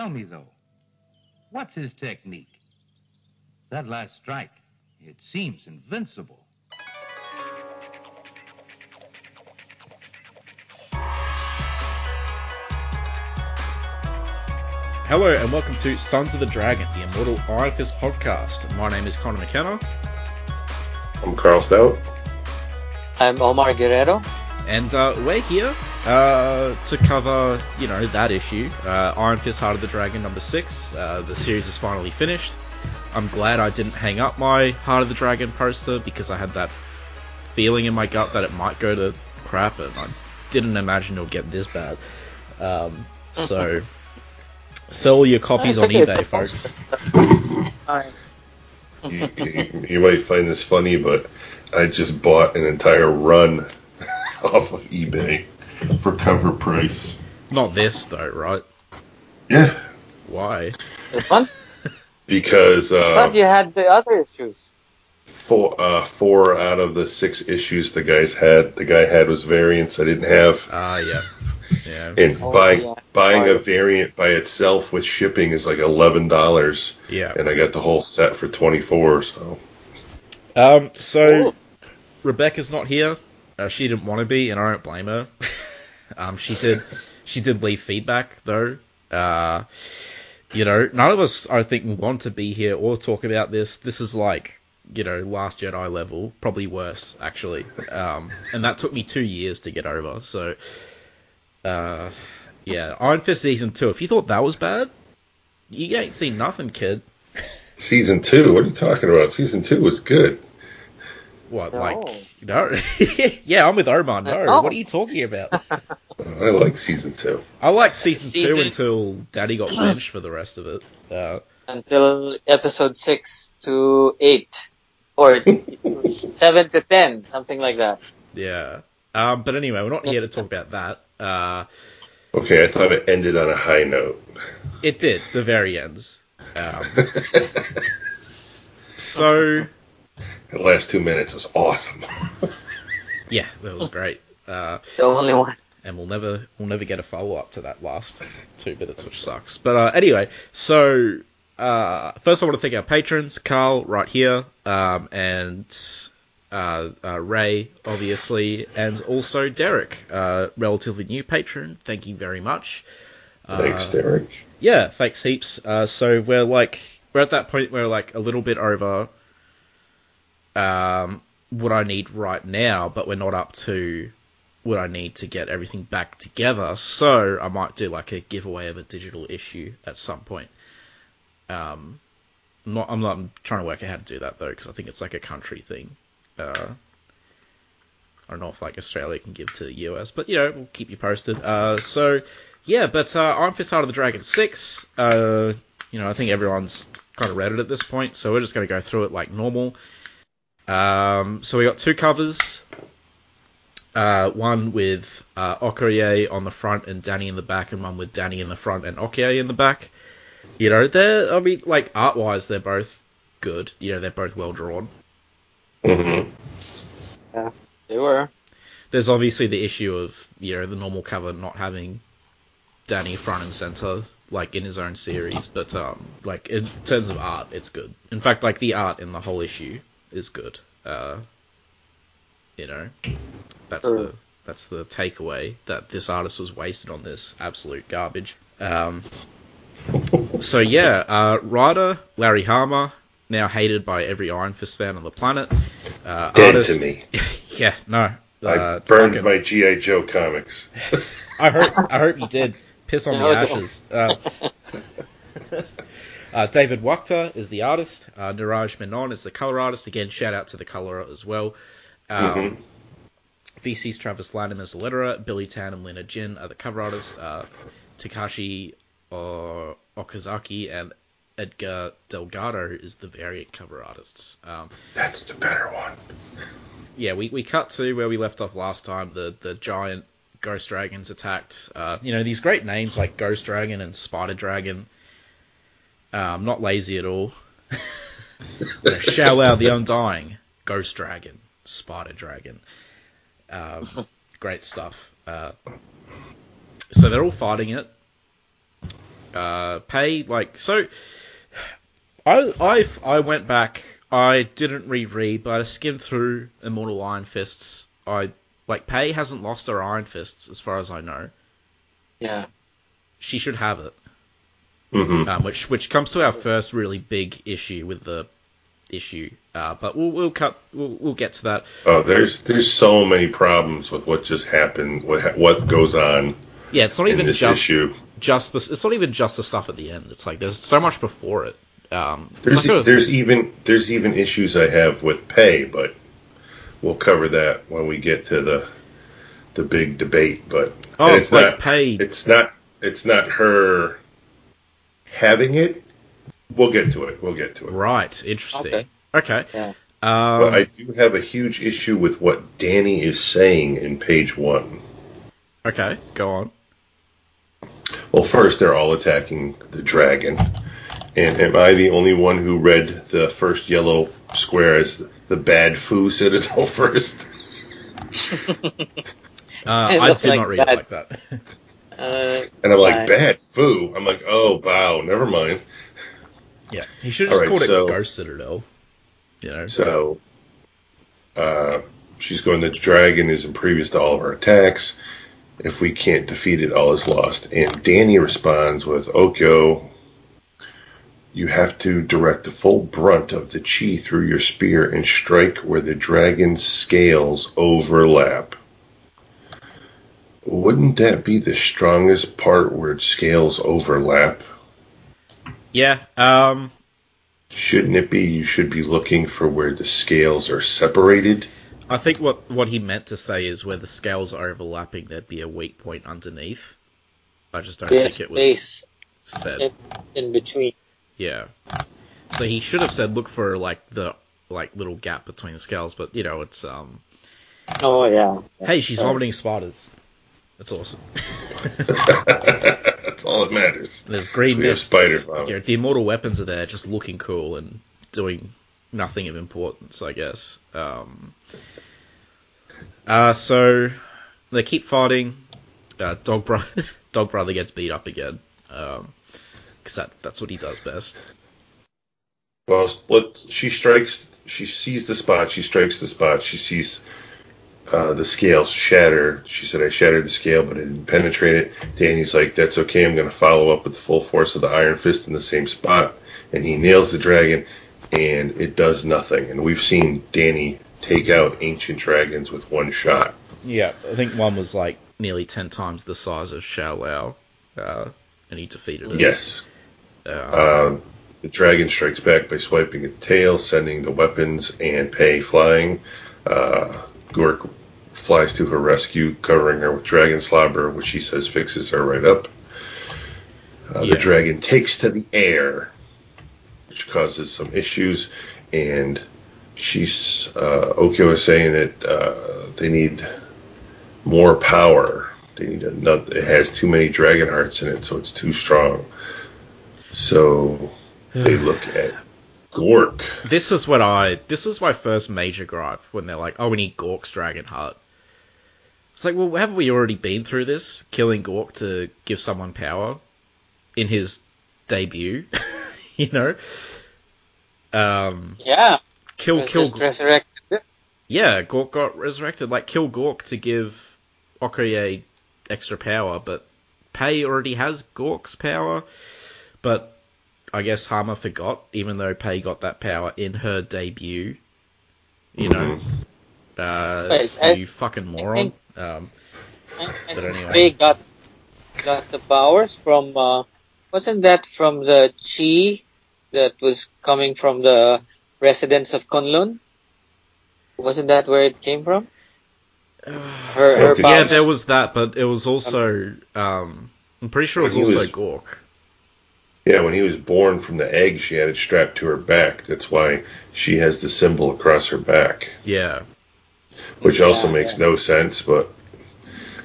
Tell me, though, what's his technique? That last strike, it seems invincible. Hello and welcome to Sons of the Dragon, the Immortal Iron Fists podcast. My name is Connor McKenna. I'm Carl Stout. I'm Omar Guerrero. And we're here to cover, you know, that issue. Iron Fist Heart of the Dragon number 6. The series is finally finished. I'm glad I didn't hang up my Heart of the Dragon poster because I had that feeling in my gut that it might go to crap, and I didn't imagine it'll get this bad. So, sell your copies on eBay, folks. You might find this funny, but I just bought an entire run off of eBay for cover price. Not this, though, right? Yeah. Why? This one? Because... I thought you had the other issues. Four out of the 6 issues the guy had was variants I didn't have. Yeah. And buying a variant by itself with shipping is like $11. Yeah. And I got the whole set for $24, so... Cool. Rebecca's not here. She didn't want to be, and I don't blame her. She did leave feedback, though. You know, none of us, I think, want to be here or talk about this. This is like, you know, Last Jedi level, probably worse, actually. And that took me 2 years to get over. So, yeah, Iron Fist Season 2. If you thought that was bad, you ain't seen nothing, kid. Season 2? What are you talking about? Season 2 was good. What, no. Like, no? Yeah, I'm with Omar, no. Oh. What are you talking about? I like Season 2. I liked Season 2 until Daddy got benched for the rest of it. Until Episode 6 to 8. Or 7 to 10, something like that. Yeah. But anyway, we're not here to talk about that. Okay, I thought it ended on a high note. It did, the very ends. So... The last 2 minutes was awesome. Yeah, that was great. The only one. And we'll never get a follow-up to that last 2 minutes, which sucks. But anyway, so first I want to thank our patrons, Carl, right here, and Ray, obviously, and also Derek, relatively new patron. Thank you very much. Thanks, Derek. Yeah, thanks heaps. So we're at that point where like a little bit over... what I need right now, but we're not up to what I need to get everything back together, so I might do like a giveaway of a digital issue at some point. I'm trying to work out how to do that, though, because I think it's like a country thing. I don't know if like Australia can give to the US, but you know, we'll keep you posted. So yeah, but Iron Fist Heart of the Dragon 6, you know, I think everyone's kind of read it at this point, so we're just going to go through it like normal. So we got 2 covers, one with Okoye on the front and Danny in the back, and one with Danny in the front and Okoye in the back. You know, I mean, art-wise, they're both good. You know, they're both well-drawn. Mm-hmm. Yeah, they were. There's obviously the issue of, you know, the normal cover not having Danny front and center, like, in his own series, but, like, in terms of art, it's good. In fact, like, the art in the whole issue... is good. You know, that's the takeaway, that this artist was wasted on this absolute garbage. So yeah, writer Larry Hama, now hated by every Iron Fist fan on the planet. Dead artist, to me. Yeah, no. I burned my G.I. Joe comics. I hope you did. Piss on the ashes. David Wachter is the artist. Niraj Menon is the colour artist. Again, shout out to the colour as well. Mm-hmm. VC's Travis Lanham is the letterer. Billy Tan and Lena Jin are the cover artists. Takashi Okazaki and Edgar Delgado is the variant cover artists. That's the better one. Yeah, we cut to where we left off last time. The giant Ghost Dragons attacked. You know, these great names like Ghost Dragon and Spider Dragon. Not lazy at all. Shou-Lao the Undying, Ghost Dragon, Spider Dragon. Great stuff. So they're all fighting it. Pei, like, so I went back. I didn't reread, but I skimmed through Immortal Iron Fists. Pei hasn't lost her Iron Fists, as far as I know. Yeah. She should have it. Mm-hmm. Which comes to our first really big issue with the issue. But we'll get to that. Oh, there's so many problems with what just happened, what goes on. Yeah, it's not even it's not even just the stuff at the end. It's like there's so much before it. There's even issues I have with Pei, but we'll cover that when we get to the big debate. But it's not her having it. We'll get to it. Right. Interesting. Okay. Yeah. But I do have a huge issue with what Danny is saying in page 1. Okay, go on. Well, first, they're all attacking the dragon. And am I the only one who read the first yellow square as the bad Fu Citadel first? I did not read it like that. And I'm like, bad Fu? I'm like, oh, wow, never mind. Yeah, he should have just called it Ghost Citadel. You know? So, she's going, the dragon is impervious to all of our attacks. If we can't defeat it, all is lost. And Danny responds with, Okyo, you have to direct the full brunt of the chi through your spear and strike where the dragon's scales overlap. Wouldn't that be the strongest part where its scales overlap? Yeah. Shouldn't it be you should be looking for where the scales are separated? I think what he meant to say is where the scales are overlapping, there'd be a weak point underneath. I just don't think it was said. In between. Yeah. So he should have said, look for, the little gap between the scales, but, you know, it's, Oh, yeah. Hey, she's vomiting spiders. That's awesome. That's all that matters. There's green mist. Spider vomit. Yeah, the immortal weapons are there, just looking cool and doing nothing of importance, I guess. So they keep fighting. Dog Brother gets beat up again, because that's what he does best. Well, she sees the spot. She strikes the spot. She sees the scales shatter. She said, "I shattered the scale, but it didn't penetrate it." Danny's like, "That's okay. I'm going to follow up with the full force of the Iron Fist in the same spot," and he nails the dragon. And it does nothing. And we've seen Danny take out ancient dragons with one shot. Yeah, I think one was nearly 10 times the size of Shou-Lao, and he defeated it. Yes. The dragon strikes back by swiping its tail, sending the weapons and Pei flying. Gork flies to her rescue, covering her with dragon slobber, which she says fixes her right up. The dragon takes to the air, which causes some issues, and she's Okoye is saying that they need more power. They need another. It has too many dragon hearts in it, so it's too strong. So they look at Gork. This was my first major gripe when they're like, "Oh, we need Gork's dragon heart." It's like, well, haven't we already been through this? Killing Gork to give someone power in his debut. You know, kill Gork. Yeah, Gork got resurrected. Kill Gork to give Okoye extra power, but Pei already has Gork's power. But I guess Hama forgot, even though Pei got that power in her debut. You know, you fucking moron. But anyway, Pei got the powers from. Wasn't that from the chi? That was coming from the residents of Kunlun? Wasn't that where it came from? Her yeah, there was that, but it was also... I'm pretty sure it was Gork. Yeah, when he was born from the egg, she had it strapped to her back. That's why she has the symbol across her back. Yeah. Which also makes no sense, but...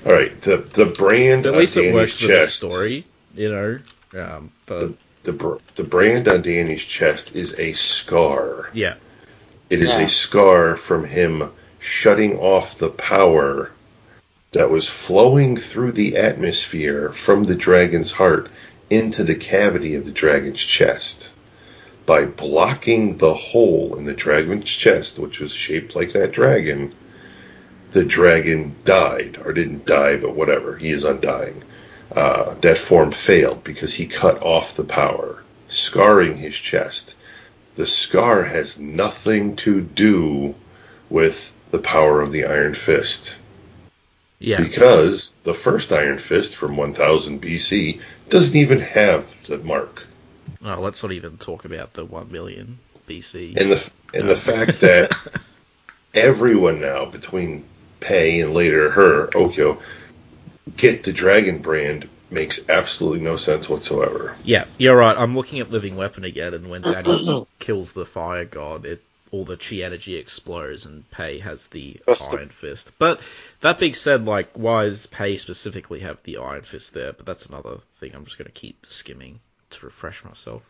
All right, the brand on Danny's chest... At least it works for the story, you know... but... The brand on Danny's chest is a scar. Yeah. It is a scar from him shutting off the power that was flowing through the atmosphere from the dragon's heart into the cavity of the dragon's chest. By blocking the hole in the dragon's chest, which was shaped like that dragon, the dragon died, or didn't die, but whatever. He is undying. That form failed because he cut off the power, scarring his chest. The scar has nothing to do with the power of the Iron Fist. Yeah. Because the first Iron Fist from 1000 BC doesn't even have the mark. Oh, let's not even talk about the 1 million BC. And the fact that everyone now, between Pei and later her, Okyo, get the dragon brand makes absolutely no sense whatsoever. Yeah, you're right. I'm looking at Living Weapon again, and when Danny kills the fire god, all the chi energy explodes, and Pei has the Iron Fist. But that being said, like, why does Pei specifically have the Iron Fist there? But that's another thing I'm just going to keep skimming to refresh myself.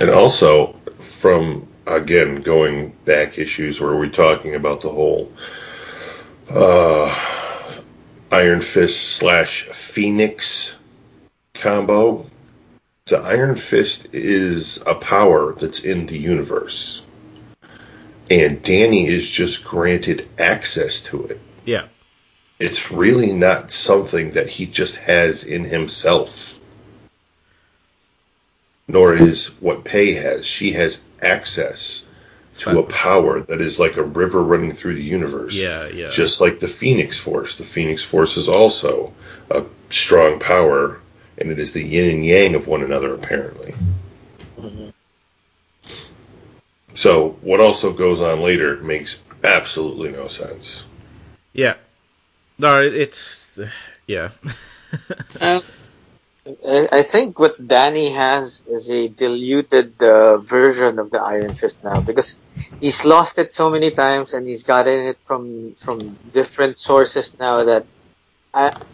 And also, from, again, going back issues where we're talking about the whole Iron Fist / Phoenix combo, the Iron Fist is a power that's in the universe, and Danny is just granted access to it. Yeah. It's really not something that he just has in himself, nor is what Pei has. She has access to a power that is like a river running through the universe. Yeah, yeah. Just like the Phoenix Force. The Phoenix Force is also a strong power, and it is the yin and yang of one another, apparently. Mm-hmm. So what also goes on later makes absolutely no sense. Yeah. No, it's... yeah. I think what Danny has is a diluted version of the Iron Fist now, because he's lost it so many times and he's gotten it from different sources now that,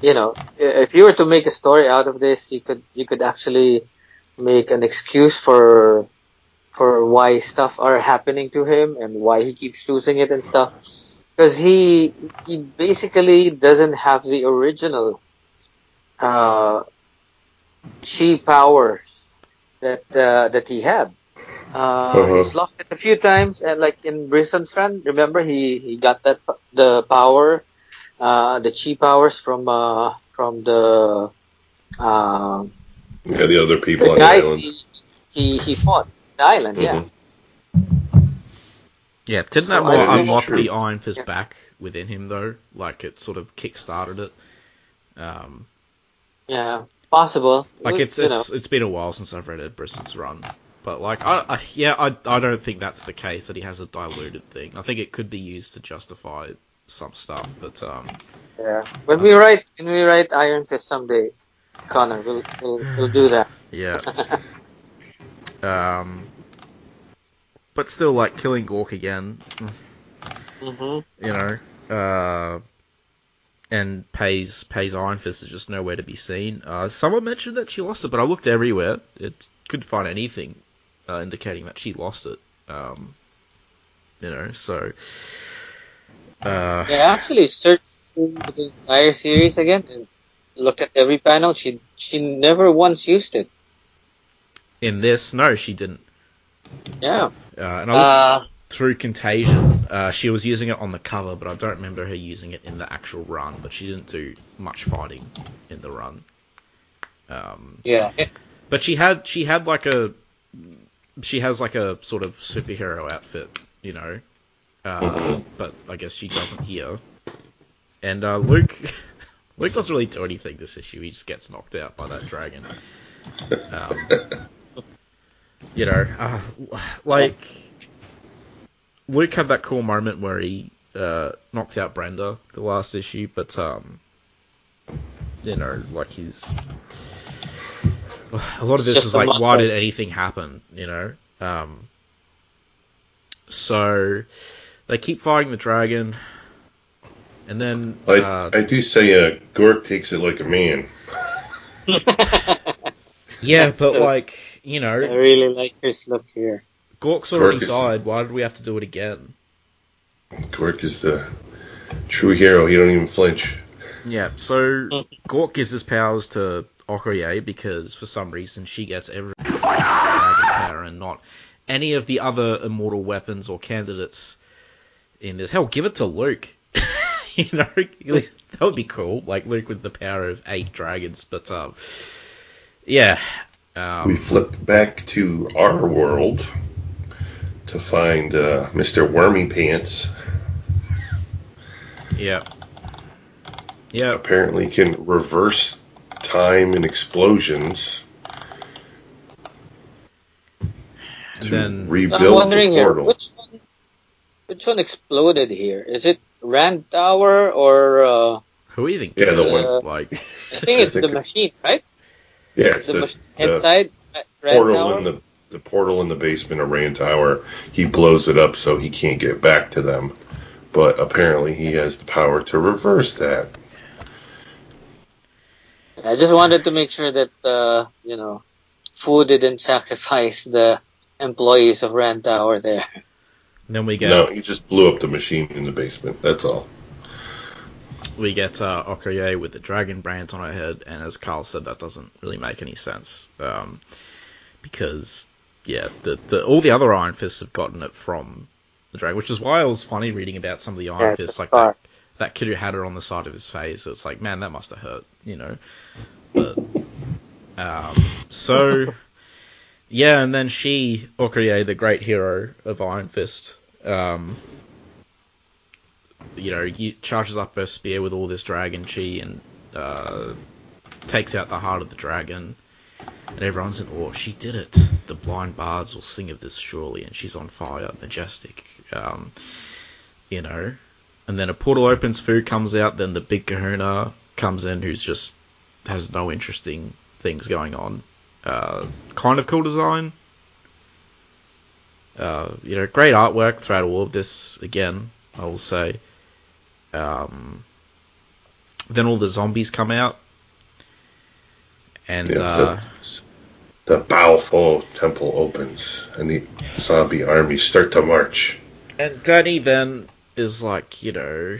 if you were to make a story out of this, you could actually make an excuse for why stuff are happening to him and why he keeps losing it and stuff, because he basically doesn't have the original chi powers that he had. He's lost it a few times, and like in Brisson's run, remember he got the power, the chi powers from the the other people on the island. He fought the island, yeah. Didn't that unlock the Iron Fist back within him though? Like it sort of kickstarted it. Yeah. Possible. Like it's been a while since I've read a Brisson's run, but like I don't think that's the case, that he has a diluted thing. I think it could be used to justify some stuff, but yeah. When we write Iron Fist someday, Connor, we'll do that. Yeah. But still, like killing Gork again. Mm-hmm. And Pei's Iron Fist is just nowhere to be seen. Someone mentioned that she lost it, but I looked everywhere. It couldn't find anything indicating that she lost it. So... I actually searched through the entire series again and looked at every panel. She never once used it. In this? No, she didn't. Yeah. And I looked through Contagion. She was using it on the cover, but I don't remember her using it in the actual run, but she didn't do much fighting in the run. But she has like a sort of superhero outfit, but I guess she doesn't here. And Luke doesn't really do anything this issue. He just gets knocked out by that dragon. Luke had that cool moment where he knocked out Brenda the last issue, but a lot of this is like, why did anything happen? So they keep fighting the dragon, and then I do say Gork takes it like a man. Yeah, but I really like his look here. Gork's already died. Why did we have to do it again? Gork is the true hero. He don't even flinch. Yeah, so Gork gives his powers to Okoye because for some reason she gets every dragon power and not any of the other immortal weapons or candidates in this. Hell, give it to Luke. You know, that would be cool. Like Luke with the power of 8 dragons, but yeah. We flipped back to our world to find Mr. Wormy Pants. Yeah. Yeah. Apparently can reverse time and explosions to then rebuild the portal. I'm wondering here, which one exploded here? Is it Rand Tower or... Who even cares? Yeah, the one, like... I think it's the machine, right? Yeah, it's the portal in the basement of Rand Tower. He blows it up so he can't get back to them. But apparently he has the power to reverse that. I just wanted to make sure that, Fu didn't sacrifice the employees of Rand Tower there. Then we get... No, he just blew up the machine in the basement. That's all. We get Okoye with the dragon brand on her head, and as Carl said, that doesn't really make any sense. Because, yeah, all the other Iron Fists have gotten it from the dragon, which is why it was funny reading about some of the Iron Fists. Like that kid who had it on the side of his face. So it's like, man, that must have hurt, you know. But, yeah, and then Okoye, the great hero of Iron Fist, charges up her spear with all this dragon chi and takes out the heart of the dragon. And everyone's in awe. She did it. The blind bards will sing of this surely, and she's on fire, majestic. And then a portal opens, food comes out, then the big kahuna comes in, who's just has no interesting things going on. Kind of cool design. Great artwork throughout all of this, again, I will say. Then all the zombies come out. And the Baofo temple opens, and the zombie armies start to march. And Danny then is like, you're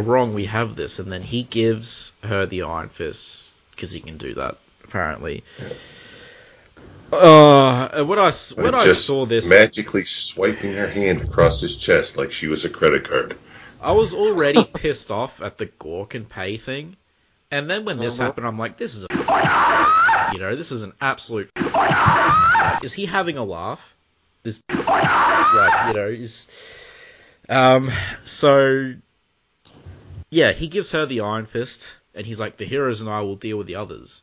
wrong, we have this. And then he gives her the Iron Fist. Because he can do that, apparently. Yeah. When I saw this... magically swiping her hand across his chest like she was a credit card. I was already pissed off at the Gork and Pei thing. And then when this happened, I'm like, this is a... this is an absolute... Is he having a laugh? This... is... So... Yeah, he gives her the Iron Fist... And he's like, the heroes and I will deal with the others.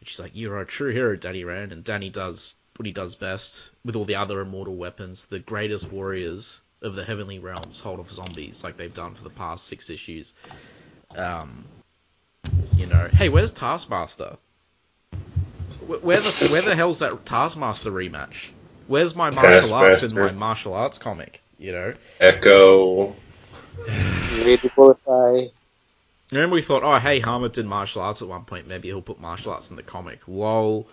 And she's like, you're a true hero, Danny Rand. And Danny does what he does best with all the other immortal weapons. The greatest warriors of the heavenly realms hold off zombies like they've done for the past 6 issues. Hey, where's Taskmaster? Where the hell's that Taskmaster rematch? Where's my martial arts in my martial arts comic? Echo. Maybe Bullseye. Remember we thought, oh, hey, Hama did martial arts at one point. Maybe he'll put martial arts in the comic. Lol.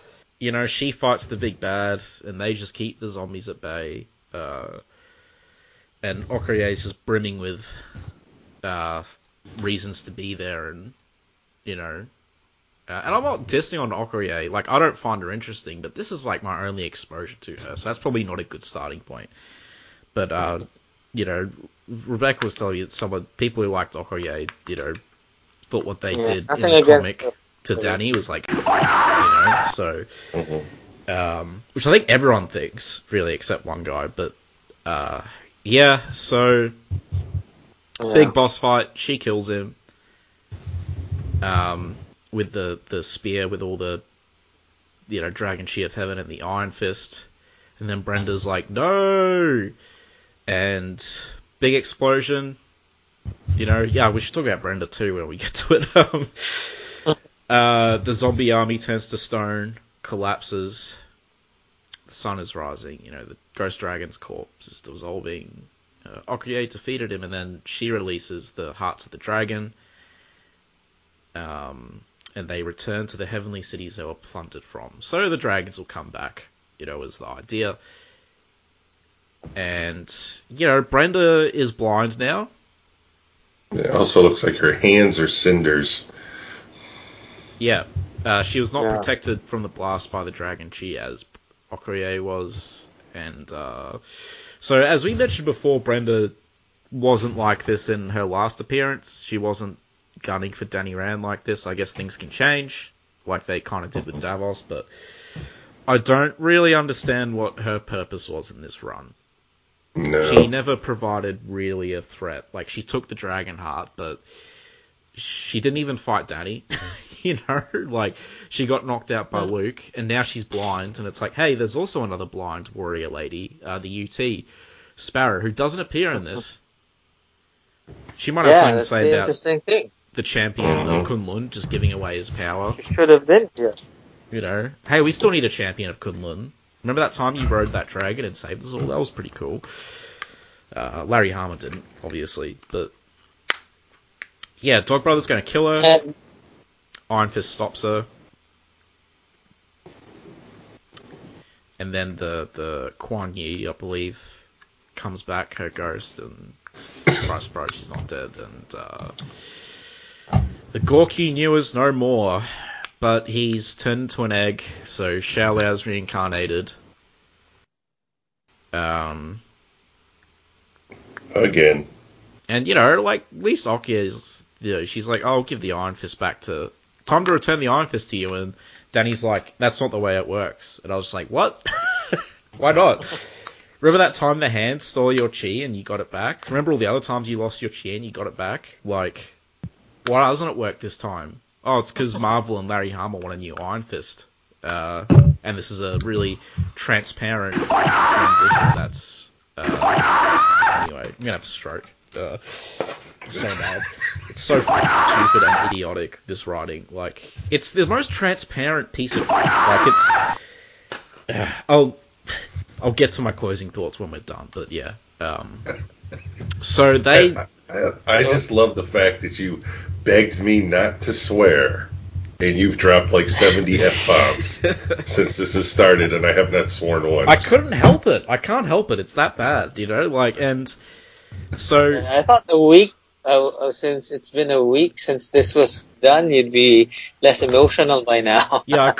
She fights the big bad, and they just keep the zombies at bay. And Okoye's just brimming with reasons to be there. And, and I'm not dissing on Okoye. Like, I don't find her interesting, but this is, like, my only exposure to her. So that's probably not a good starting point. But, Rebecca was telling me that people who liked Okoye, thought what they did in the comic to Danny was like, which I think everyone thinks, really, except one guy, but, big boss fight, she kills him, with the spear, with all the, Dragon Chi of Heaven and the Iron Fist, and then Brenda's like, no, and big explosion. We should talk about Brenda too when we get to it. The zombie army turns to stone, collapses. The sun is rising. The Ghost Dragon's corpse is dissolving. Okoye defeated him, and then she releases the hearts of the dragon. And they return to the heavenly cities they were plundered from. So the dragons will come back. Is the idea. And, Brenda is blind now. It also looks like her hands are cinders. Yeah. She was not protected from the blast by the dragon chi as Okoye was. And so, as we mentioned before, Brenda wasn't like this in her last appearance. She wasn't gunning for Danny Rand like this. I guess things can change, like they kind of did with Davos, but I don't really understand what her purpose was in this run. No. She never provided really a threat. Like, she took the dragon heart, but she didn't even fight Danny. You know? Like, she got knocked out by Luke, and now she's blind, and it's like, hey, there's also another blind warrior lady, the UT, Sparrow, who doesn't appear in this. She might have something to say about interesting thing. The champion of Kunlun just giving away his power. She should have been here. You know? Hey, we still need a champion of Kunlun. Remember that time you rode that dragon and saved us all? That was pretty cool. Larry Hama didn't, obviously, but... Yeah, Dog Brother's going to kill her. Iron Fist stops her. And then the Quan Yi, I believe, comes back, her ghost, and surprise, surprise, she's not dead. And the Gork you knew is no more, but he's turned into an egg, so Shou-Lao's reincarnated. Again. And, you know, like, at least Okia's, you know, she's like, oh, I'll give the Iron Fist back to... Time to return the Iron Fist to you, and Danny's like, that's not the way it works. And I was just like, what? Why not? Remember that time the hand stole your chi and you got it back? Remember all the other times you lost your chi and you got it back? Like, why doesn't it work this time? Oh, it's because Marvel and Larry Hama want a new Iron Fist. And this is a really transparent transition that's... anyway, I'm gonna have a stroke. So bad. It's so stupid and idiotic, this writing. Like, it's the most transparent piece of... Like, it's... I'll get to my closing thoughts when we're done, but yeah. So they... I just love the fact that you begged me not to swear, and you've dropped like 70 F-bombs since this has started, and I have not sworn once. I couldn't help it. I can't help it. It's that bad, you know? Like, and... So I thought a week, since it's been a week since this was done, you'd be less emotional by now. Yeah, I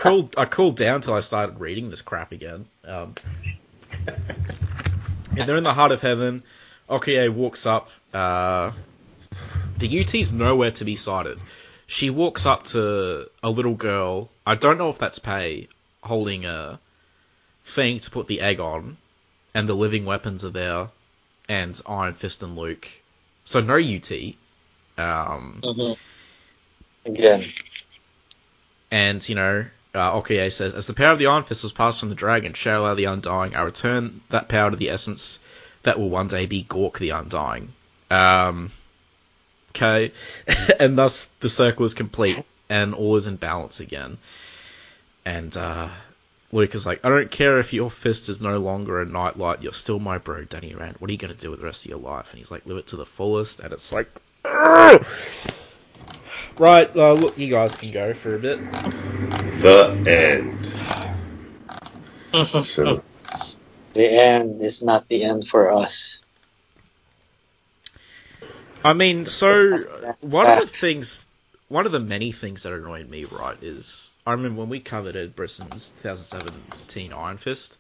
cooled down till I started reading this crap again. And they're in the heart of heaven. Okoye walks up. The UT's nowhere to be sighted. She walks up to a little girl. I don't know if that's Pei, holding a thing to put the egg on, and the living weapons are there. And Iron Fist and Luke. So no UT. Again. And, you know, Okoye says, as the power of the Iron Fist was passed from the dragon, Shou-Lao the Undying, I return that power to the essence that will one day be Gork the Undying. Okay. And thus the circle is complete, and all is in balance again. And, Luke is like, I don't care if your fist is no longer a nightlight, you're still my bro, Danny Rand. What are you going to do with the rest of your life? And he's like, live it to the fullest. And it's like, argh! Right, look, you guys can go for a bit. The end. So. The end is not the end for us. I mean, so, one of the many things that annoyed me, right, is... I remember when we covered Ed Brisson's 2017 Iron Fist,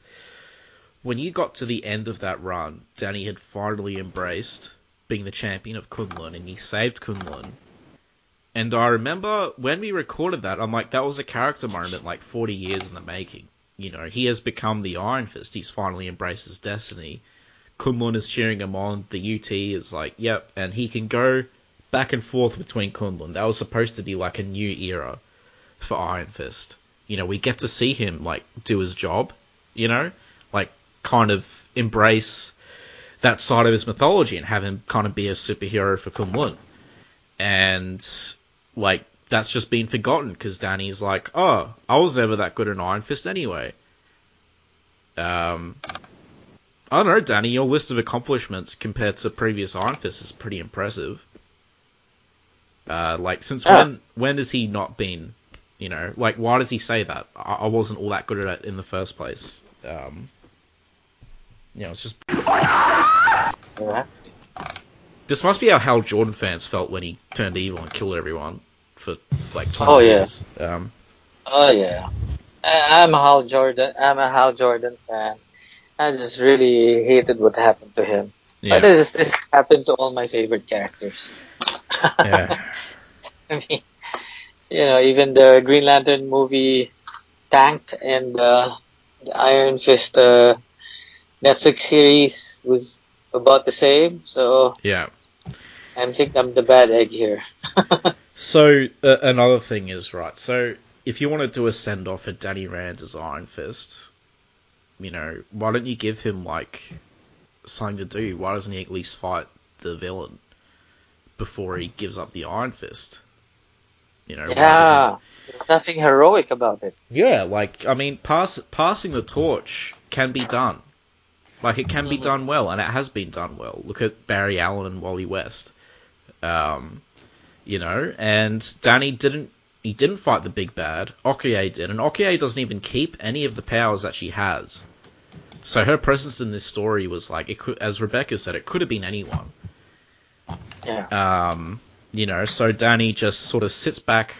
when you got to the end of that run, Danny had finally embraced being the champion of Kunlun, and he saved Kunlun. And I remember when we recorded that, I'm like, that was a character moment like 40 years in the making. You know, he has become the Iron Fist. He's finally embraced his destiny. Kunlun is cheering him on. The UT is like, yep, and he can go back and forth between Kunlun. That was supposed to be like a new era for Iron Fist. You know, we get to see him, like, do his job, you know? Like, kind of embrace that side of his mythology and have him kind of be a superhero for Kunlun. And, like, that's just been forgotten, because Danny's like, oh, I was never that good at Iron Fist anyway. I don't know, Danny, your list of accomplishments compared to previous Iron Fist is pretty impressive. Like, since when has he not been... You know, like, why does he say that? I wasn't all that good at it in the first place. You know, it's just... This must be how Hal Jordan fans felt when he turned evil and killed everyone for, like, 20 years. I'm a Hal Jordan fan. I just really hated what happened to him. Yeah. But this happened to all my favorite characters. Yeah. I mean, you know, even the Green Lantern movie tanked, and the Iron Fist Netflix series was about the same, so... Yeah. I think I'm the bad egg here. So, another thing is, right, so if you want to do a send-off for Danny Rand as Iron Fist, you know, why don't you give him, like, something to do? Why doesn't he at least fight the villain before he gives up the Iron Fist? You know, yeah, there's nothing heroic about it. Yeah, like, I mean, passing the torch can be done. Like, it can be done well, and it has been done well. Look at Barry Allen and Wally West. You know, and Danny didn't fight the big bad. Okoye did, and Okoye doesn't even keep any of the powers that she has. So her presence in this story was like, it could, as Rebecca said, it could have been anyone. Yeah. You know, so Danny just sort of sits back,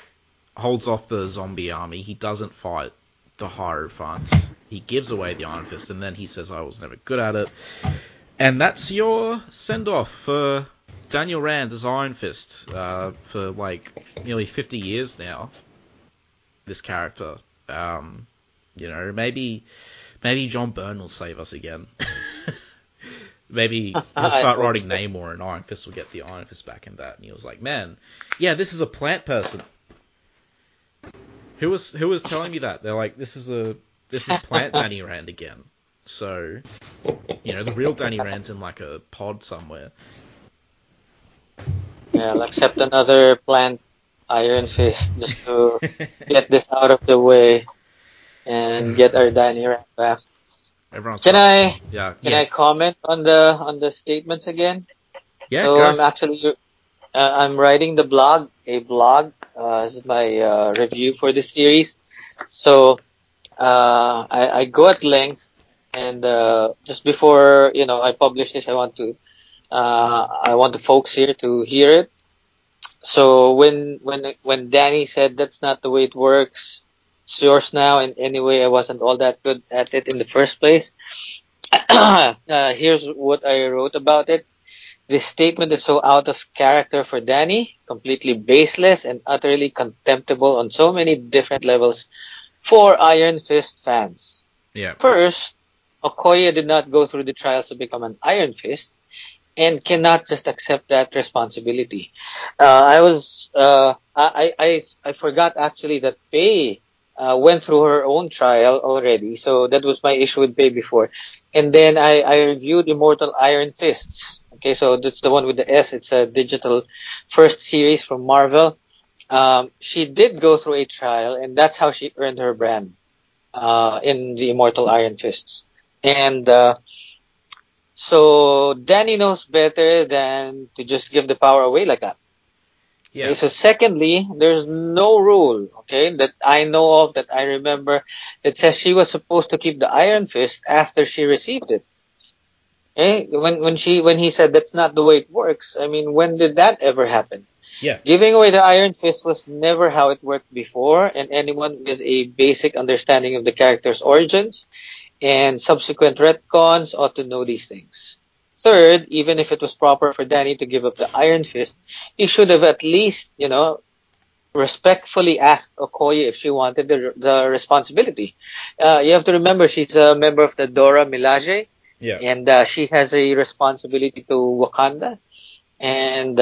holds off the zombie army. He doesn't fight the Hierophants. He gives away the Iron Fist, and then he says, I was never good at it. And that's your send-off for Daniel Rand as Iron Fist for, like, nearly 50 years now, this character. You know, maybe John Byrne will save us again. Maybe he'll start writing Namor, and Iron Fist will get the Iron Fist back in that. And he was like, man, yeah, this is a plant person. Who was telling me that? They're like, this is plant Danny Rand again. So, you know, the real Danny Rand's in, like, a pod somewhere. Yeah, I'll accept another plant Iron Fist just to get this out of the way and get our Danny Rand back. Can I comment on the statements again? Yeah. So I'm actually I'm writing a blog as my review for this series. So I go at length, and just before, you know, I publish this, I want the folks here to hear it. So when Danny said that's not the way it works, it's yours now, and anyway, I wasn't all that good at it in the first place. Here's what I wrote about it. This statement is so out of character for Danny, completely baseless and utterly contemptible on so many different levels for Iron Fist fans. Yeah. First, Okoye did not go through the trials to become an Iron Fist and cannot just accept that responsibility. I forgot actually that Pei went through her own trial already, so that was my issue with Pei before. And then I reviewed Immortal Iron Fists. Okay, so that's the one with the S. It's a digital first series from Marvel. She did go through a trial, and that's how she earned her brand in the Immortal Iron Fists. And so Danny knows better than to just give the power away like that. Yeah. Okay, so secondly, there's no rule, okay, that I know of, that I remember, that says she was supposed to keep the Iron Fist after she received it. Okay, when he said that's not the way it works, I mean, when did that ever happen? Yeah. Giving away the Iron Fist was never how it worked before, and anyone with a basic understanding of the character's origins and subsequent retcons ought to know these things. Third, even if it was proper for Danny to give up the Iron Fist, he should have at least, you know, respectfully asked Okoye if she wanted the responsibility. You have to remember, she's a member of the Dora Milaje, yeah, and she has a responsibility to Wakanda. And,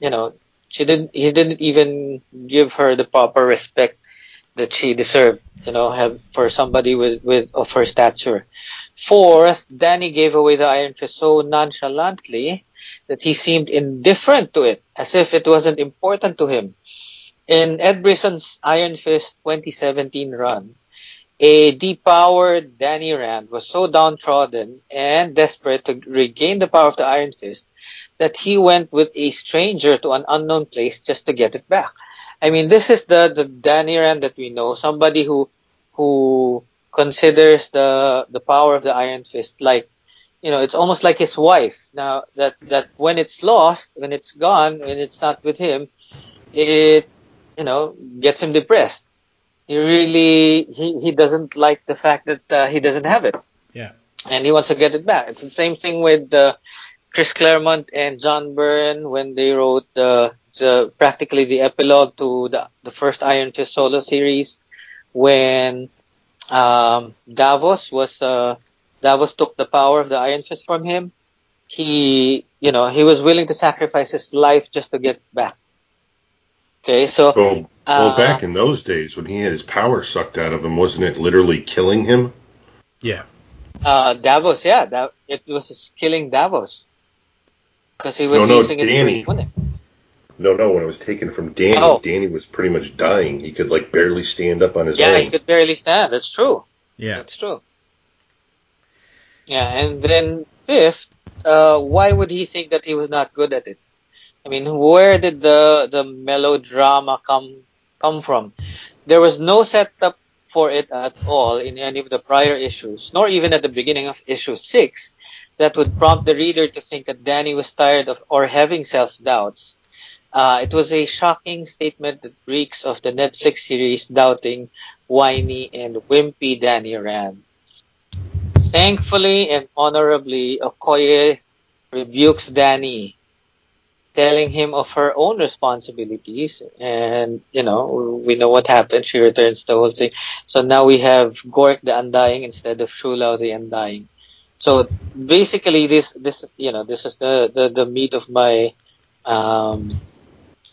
you know, he didn't even give her the proper respect that she deserved, you know, for somebody of her stature. Fourth, Danny gave away the Iron Fist so nonchalantly that he seemed indifferent to it, as if it wasn't important to him. In Ed Brisson's Iron Fist 2017 run, a depowered Danny Rand was so downtrodden and desperate to regain the power of the Iron Fist that he went with a stranger to an unknown place just to get it back. I mean, this is the Danny Rand that we know, somebody who considers the power of the Iron Fist like you know, it's almost like his wife now, that when it's lost, when it's gone, when it's not with him, it, you know, gets him depressed. He really, he doesn't like the fact that he doesn't have it. Yeah. And he wants to get it back. It's the same thing with Chris Claremont and John Byrne when they wrote practically the epilogue to the first Iron Fist solo series, when Davos was... Davos took the power of the Iron Fist from him. He, you know, he was willing to sacrifice his life just to get back. Okay, so... Well, back in those days, when he had his power sucked out of him, wasn't it literally killing him? Yeah. Davos, yeah. It was killing Davos. Because he was using Danny. It to win it. No, when it was taken from Danny, Danny was pretty much dying. He could, like, barely stand up on his own. Yeah, he could barely stand. That's true. Yeah. That's true. Yeah, and then fifth, why would he think that he was not good at it? I mean, where did the melodrama come from? There was no setup for it at all in any of the prior issues, nor even at the beginning of issue 6, that would prompt the reader to think that Danny was tired of or having self-doubts. It was a shocking statement that reeks of the Netflix series doubting, whiny, and wimpy Danny Rand. Thankfully and honorably, Okoye rebukes Danny, telling him of her own responsibilities. And, you know, we know what happened. She returns the whole thing. So now we have Gork the Undying instead of Shou-Lao the Undying. So basically this is the meat of my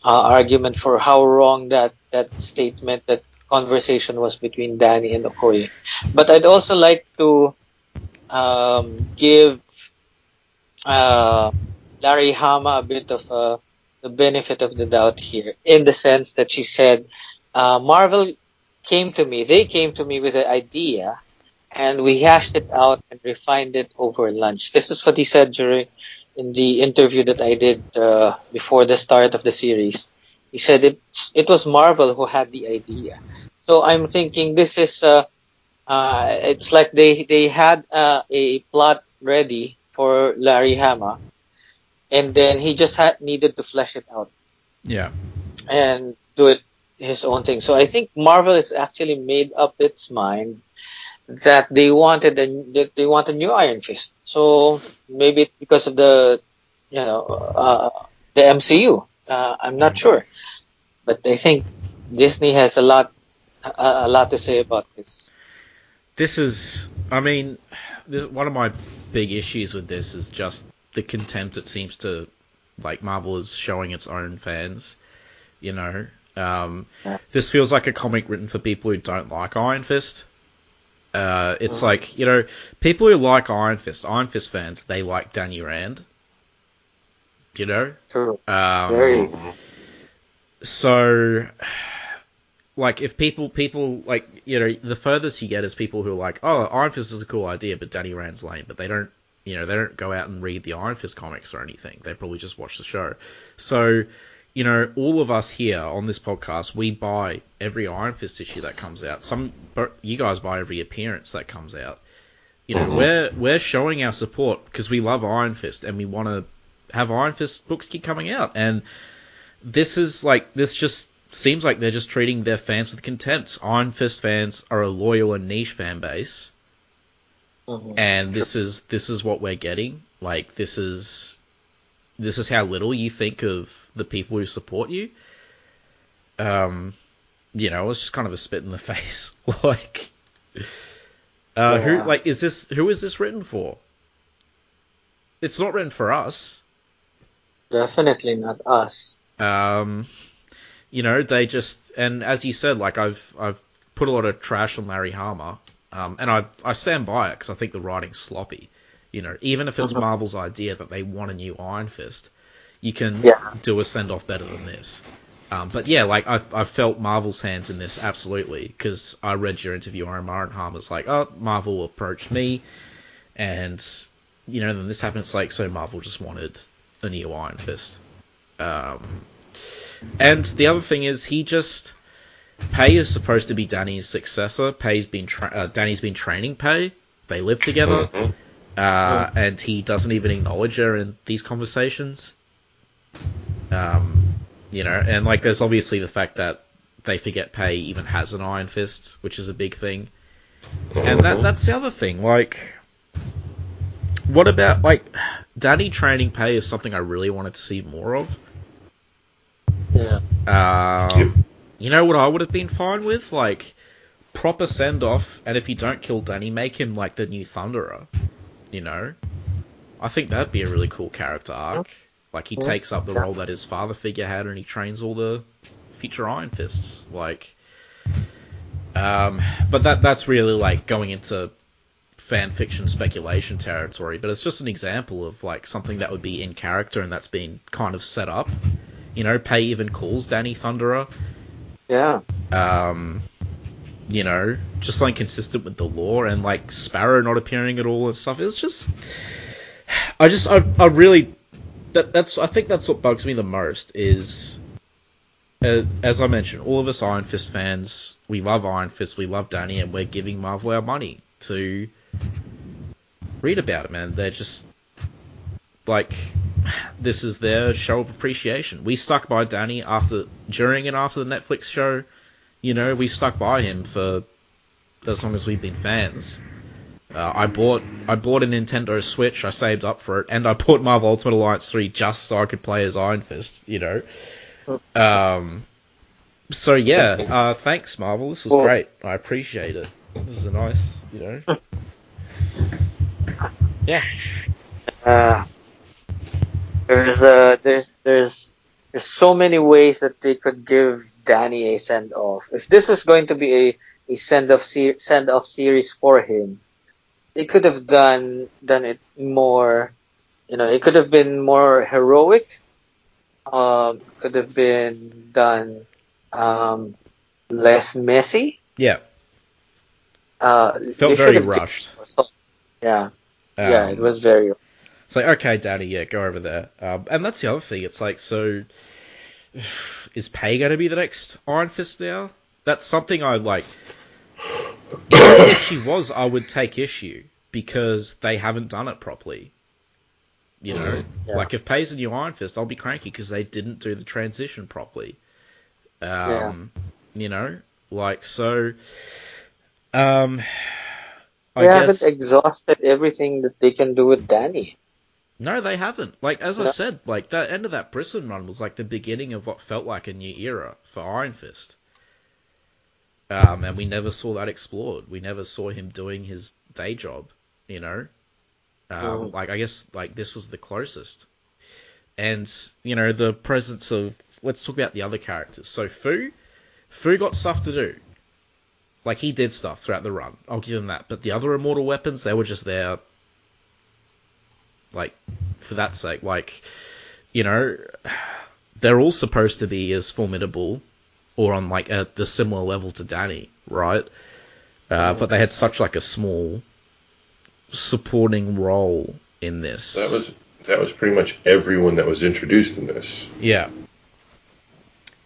argument for how wrong that statement, that conversation was between Danny and Okoye. But I'd also like to give Larry Hama a bit of the benefit of the doubt here, in the sense that she said, they came to me with an idea, and we hashed it out and refined it over lunch. This is what he said in the interview that I did before the start of the series. He said it was Marvel who had the idea. So I'm thinking this is, it's like they had a plot ready for Larry Hama, and then he just needed to flesh it out. Yeah. And do it his own thing. So I think Marvel has actually made up its mind that they want a new Iron Fist. So maybe it's because of the MCU. I'm not sure. But I think Disney has a lot to say about this. One of my big issues with this is just the contempt it seems to, like, Marvel is showing its own fans, you know. This feels like a comic written for people who don't like Iron Fist. It's like, you know, people who like Iron Fist fans, they like Danny Rand. You know? True. So, like, if people, like, you know, the furthest you get is people who are like, oh, Iron Fist is a cool idea, but Danny Rand's lame. But they don't, you know, they don't go out and read the Iron Fist comics or anything. They probably just watch the show. So, you know, all of us here on this podcast, we buy every Iron Fist issue that comes out. You guys buy every appearance that comes out. You know, we're showing our support because we love Iron Fist and we want to have Iron Fist books keep coming out, and this just seems like they're just treating their fans with contempt. Iron Fist fans are a loyal and niche fan base, and this is what we're getting. Like, this is how little you think of the people who support you. You know, it's just kind of a spit in the face. Like, who is this written for? It's not written for us. Definitely not us. You know, they just, and as you said, like, I've put a lot of trash on Larry Hama, and I stand by it because I think the writing's sloppy. You know, even if it's Marvel's idea that they want a new Iron Fist, you can do a send off better than this. But yeah, like, I felt Marvel's hands in this absolutely, because I read your interview on Omar and Hama's like, oh, Marvel approached me, and you know, then this happens, like, so Marvel just wanted a new Iron Fist. And the other thing is, Pei is supposed to be Danny's successor. Danny's been training Pei. They live together. and he doesn't even acknowledge her in these conversations. You know, and like there's obviously the fact that they forget Pei even has an Iron Fist, which is a big thing. And that's the other thing, like, what about, like, Danny training Pei is something I really wanted to see more of. Yeah. You know what I would have been fine with? Like, proper send-off, and if you don't kill Danny, make him, like, the new Thunderer, you know? I think that'd be a really cool character arc. Like, he takes up the role that his father figure had, and he trains all the future Iron Fists, like... but that's really, like, going into fan fiction speculation territory, but it's just an example of, like, something that would be in character and that's been kind of set up. You know, Pei even calls Danny Thunderer. Yeah. You know, just, like, consistent with the lore, and, like, Sparrow not appearing at all and stuff. It's just... I really... I think that's what bugs me the most, is... as I mentioned, all of us Iron Fist fans, we love Iron Fist, we love Danny, and we're giving Marvel our money to read about it, man. They're just, like, this is their show of appreciation. We stuck by Danny during and after the Netflix show. You know, we stuck by him for as long as we've been fans. I bought a Nintendo Switch, I saved up for it, and I bought Marvel Ultimate Alliance 3 just so I could play as Iron Fist, you know. So yeah, thanks Marvel, this was great, I appreciate it, this is a nice, you know, yeah. There's so many ways that they could give Danny a send-off. If this was going to be a send-off series for him, they could have done it more, you know, it could have been more heroic. Could have been done less messy. Yeah. Felt very rushed. Yeah. Yeah, it was very rushed. It's like, okay, Daddy, yeah, go over there. And that's the other thing. It's like, so... is Pei going to be the next Iron Fist now? That's something I like... if she was, I would take issue. Because they haven't done it properly. You know, like if Pei's a new Iron Fist, I'll be cranky because they didn't do the transition properly. You know, like so. I guess... haven't exhausted everything that they can do with Danny. No, they haven't. Like as I said, like that end of that prison run was like the beginning of what felt like a new era for Iron Fist. And we never saw that explored. We never saw him doing his day job. You know. Like, I guess, like, this was the closest. And, you know, the presence of... Let's talk about the other characters. So, Fu got stuff to do. Like, he did stuff throughout the run. I'll give him that. But the other Immortal Weapons, they were just there, like, for that sake. Like, you know, they're all supposed to be as formidable or on, like, the similar level to Danny, right? But they had such, like, a small... supporting role in this. That was pretty much everyone that was introduced in this. Yeah.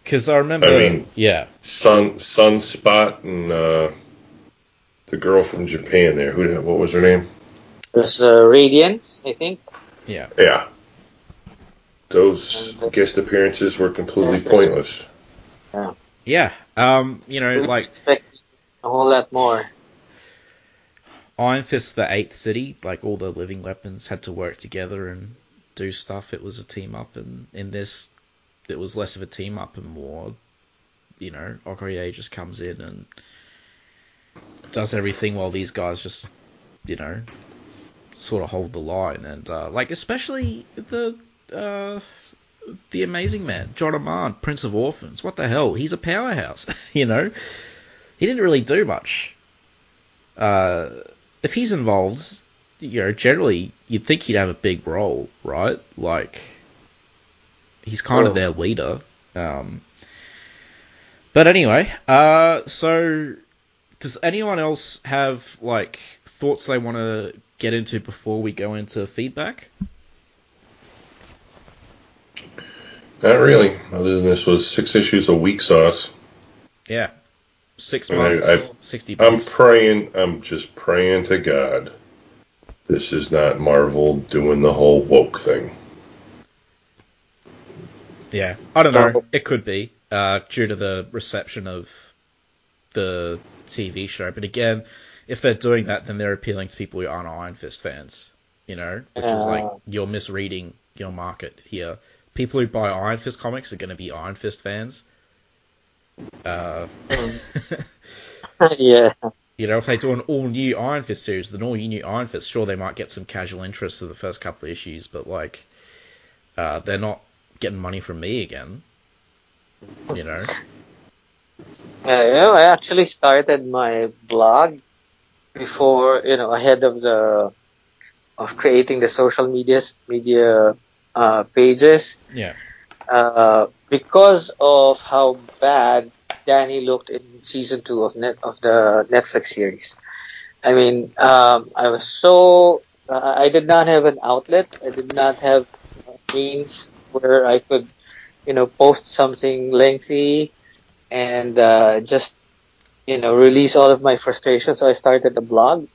Because I remember... I mean, yeah. Sunspot and the girl from Japan there. What was her name? It was Radiance, I think. Yeah. Yeah. Those guest appearances were completely pointless. Yeah. Yeah. You know, like... expect a whole lot more. Iron Fist, the 8th City, like all the living weapons had to work together and do stuff. It was a team up, and in this, it was less of a team up and more, you know, Okoye just comes in and does everything while these guys just, you know, sort of hold the line. And, like, especially the amazing man, John Amman, Prince of Orphans. What the hell? He's a powerhouse, you know? He didn't really do much. If he's involved, you know, generally, you'd think he'd have a big role, right? Like, he's kind of their leader. But anyway, so does anyone else have, like, thoughts they want to get into before we go into feedback? Not really. Other than this was 6 issues a week, sauce. Yeah. 6 months, $60. I'm just praying to God This is not Marvel doing the whole woke thing. Yeah, I don't know. It could be due to the reception of the TV show. But again, if they're doing that, then they're appealing to people who aren't Iron Fist fans, you know, which is like, you're misreading your market here. People who buy Iron Fist comics are going to be Iron Fist fans. Yeah. You know, if they do an all-new Iron Fist series, then all you new Iron Fist, sure, they might get some casual interest in the first couple of issues, but, like, they're not getting money from me again, you know? I actually started my blog before, you know, ahead of the... of creating the social media pages. Yeah. Because of how bad Danny looked in season 2 of the Netflix series. I mean, I was so... I did not have an outlet. I did not have means where I could, you know, post something lengthy and just, you know, release all of my frustrations. So I started a blog,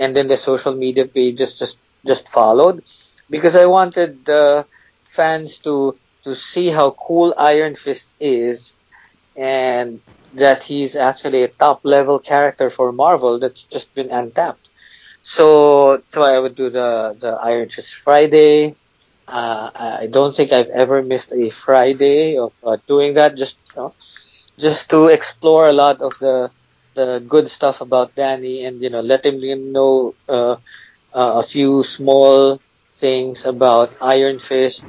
and then the social media pages just followed, because I wanted the fans to see how cool Iron Fist is, and that he's actually a top-level character for Marvel that's just been untapped. So I would do the Iron Fist Friday. I don't think I've ever missed a Friday of doing that, just to explore a lot of the good stuff about Danny, and, you know, let him know a few small things about Iron Fist.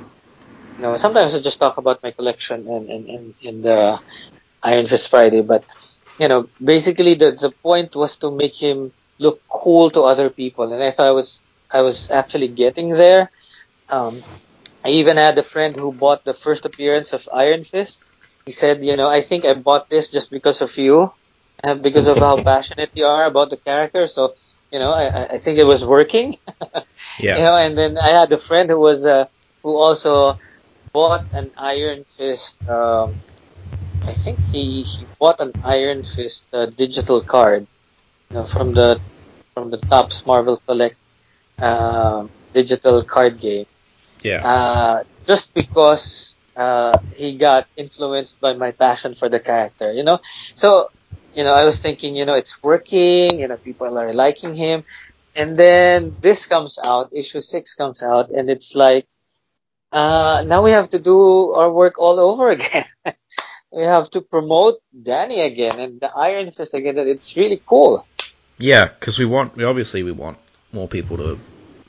You know, sometimes I just talk about my collection and Iron Fist Friday, but, you know, basically the point was to make him look cool to other people, and I thought I was actually getting there. I even had a friend who bought the first appearance of Iron Fist. He said, you know, I think I bought this just because of you. Because of how passionate you are about the character, so, you know, I think it was working. Yeah. You know, and then I had a friend who was who also bought an Iron Fist. I think he bought an Iron Fist digital card, you know, from the Topps Marvel Collect digital card game. Yeah. Just because he got influenced by my passion for the character, you know, so. You know, I was thinking, you know, it's working, you know, people are liking him. And then this comes out, issue 6 comes out, and it's like, now we have to do our work all over again. We have to promote Danny again and the Iron Fist again, and it's really cool. Yeah, because we obviously want more people to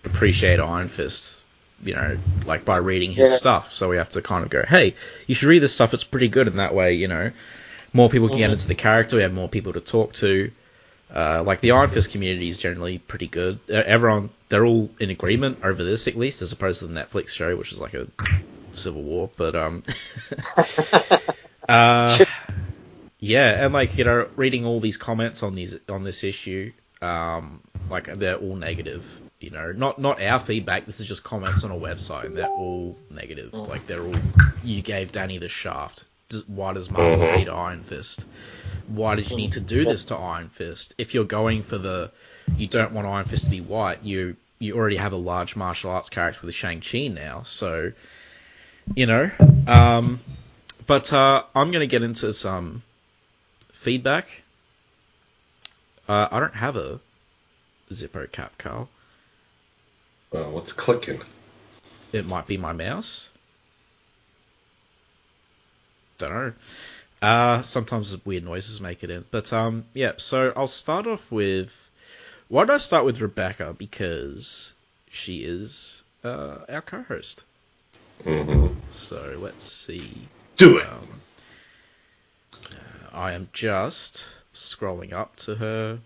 appreciate Iron Fist, you know, like by reading his stuff. So we have to kind of go, hey, you should read this stuff, it's pretty good, in that way, you know. More people can get into the character. We have more people to talk to. Like, the Iron Fist community is generally pretty good. Everyone, they're all in agreement over this, at least, as opposed to the Netflix show, which is like a civil war. But, yeah, and, like, you know, reading all these comments on this issue, like, they're all negative, you know. Not our feedback, this is just comments on a website, and they're all negative. Like, they're all, you gave Danny the shaft. Why does Marvel hate Iron Fist? Why did you need to do this to Iron Fist? If you're going for you don't want Iron Fist to be white, you already have a large martial arts character with Shang-Chi now, so, you know. But I'm going to get into some feedback. I don't have a Zippo cap, Carl. What's clicking? It might be my mouse. Don't know. Sometimes weird noises make it in. But, yeah, so I'll start off with... Why don't I start with Rebecca? Because she is our co-host. Mm-hmm. So, let's see. Do it! I am just scrolling up to her.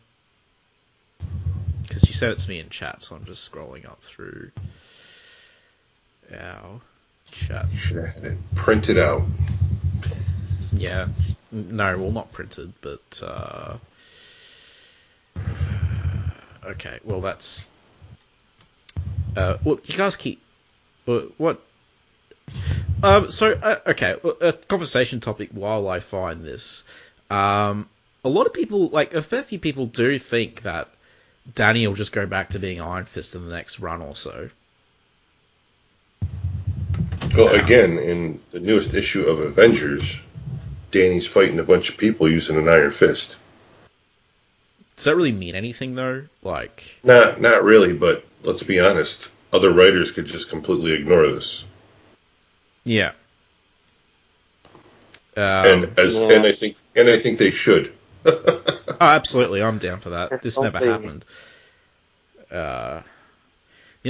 Because she said it to me in chat, so I'm just scrolling up through our chat. You should have had it printed out. Yeah. No, well, not printed, but, okay, well, that's... well, you guys keep... what? Okay, a conversation topic while I find this. A lot of people, like, a fair few people do think that Danny will just go back to being Iron Fist in the next run or so. Well, again, in the newest issue of Avengers, Danny's fighting a bunch of people using an Iron Fist. Does that really mean anything, though? Like, not really, but let's be honest. Other writers could just completely ignore this. Yeah. And I think they should. Oh, absolutely. I'm down for that. This never happened. You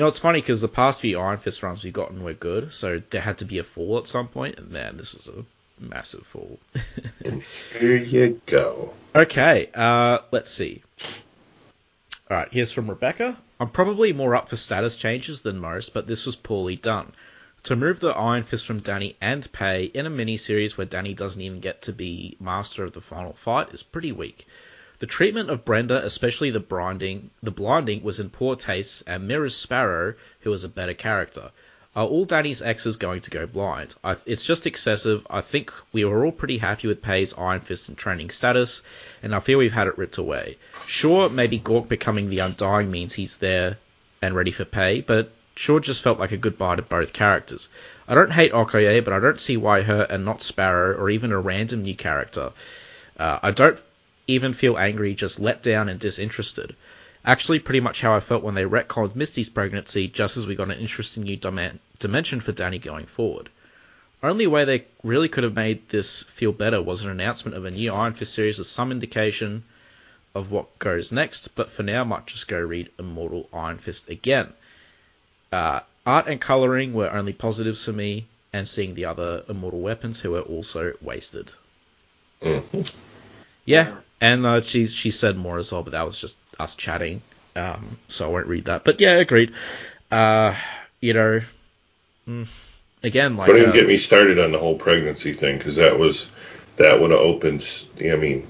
know, it's funny because the past few Iron Fist runs we've gotten were good, so there had to be a fall at some point, and man, this was a massive fall. And here you go. Okay, let's see. Alright, here's from Rebecca. I'm probably more up for status changes than most, but this was poorly done. To remove the Iron Fist from Danny and Pei in a miniseries where Danny doesn't even get to be master of the final fight is pretty weak. The treatment of Brenda, especially the blinding, was in poor taste and mirrors Sparrow, who is a better character. Are all Danny's exes going to go blind? It's just excessive. I think we were all pretty happy with Pei's Iron Fist and training status, and I feel we've had it ripped away. Sure, maybe Gork becoming the Undying means he's there and ready for Pei, but... sure just felt like a goodbye to both characters. I don't hate Okoye, but I don't see why her and not Sparrow or even a random new character. I don't even feel angry, just let down and disinterested. Actually, pretty much how I felt when they retconned Misty's pregnancy, just as we got an interesting new dimension for Danny going forward. Only way they really could have made this feel better was an announcement of a new Iron Fist series with some indication of what goes next, but for now I might just go read Immortal Iron Fist again. Art and colouring were only positives for me, and seeing the other immortal weapons who were also wasted. Mm-hmm. Yeah, and she said more as well, but that was just us chatting, so I won't read that. But yeah, agreed. Again, like... don't even get me started on the whole pregnancy thing, because that would have opened, I mean,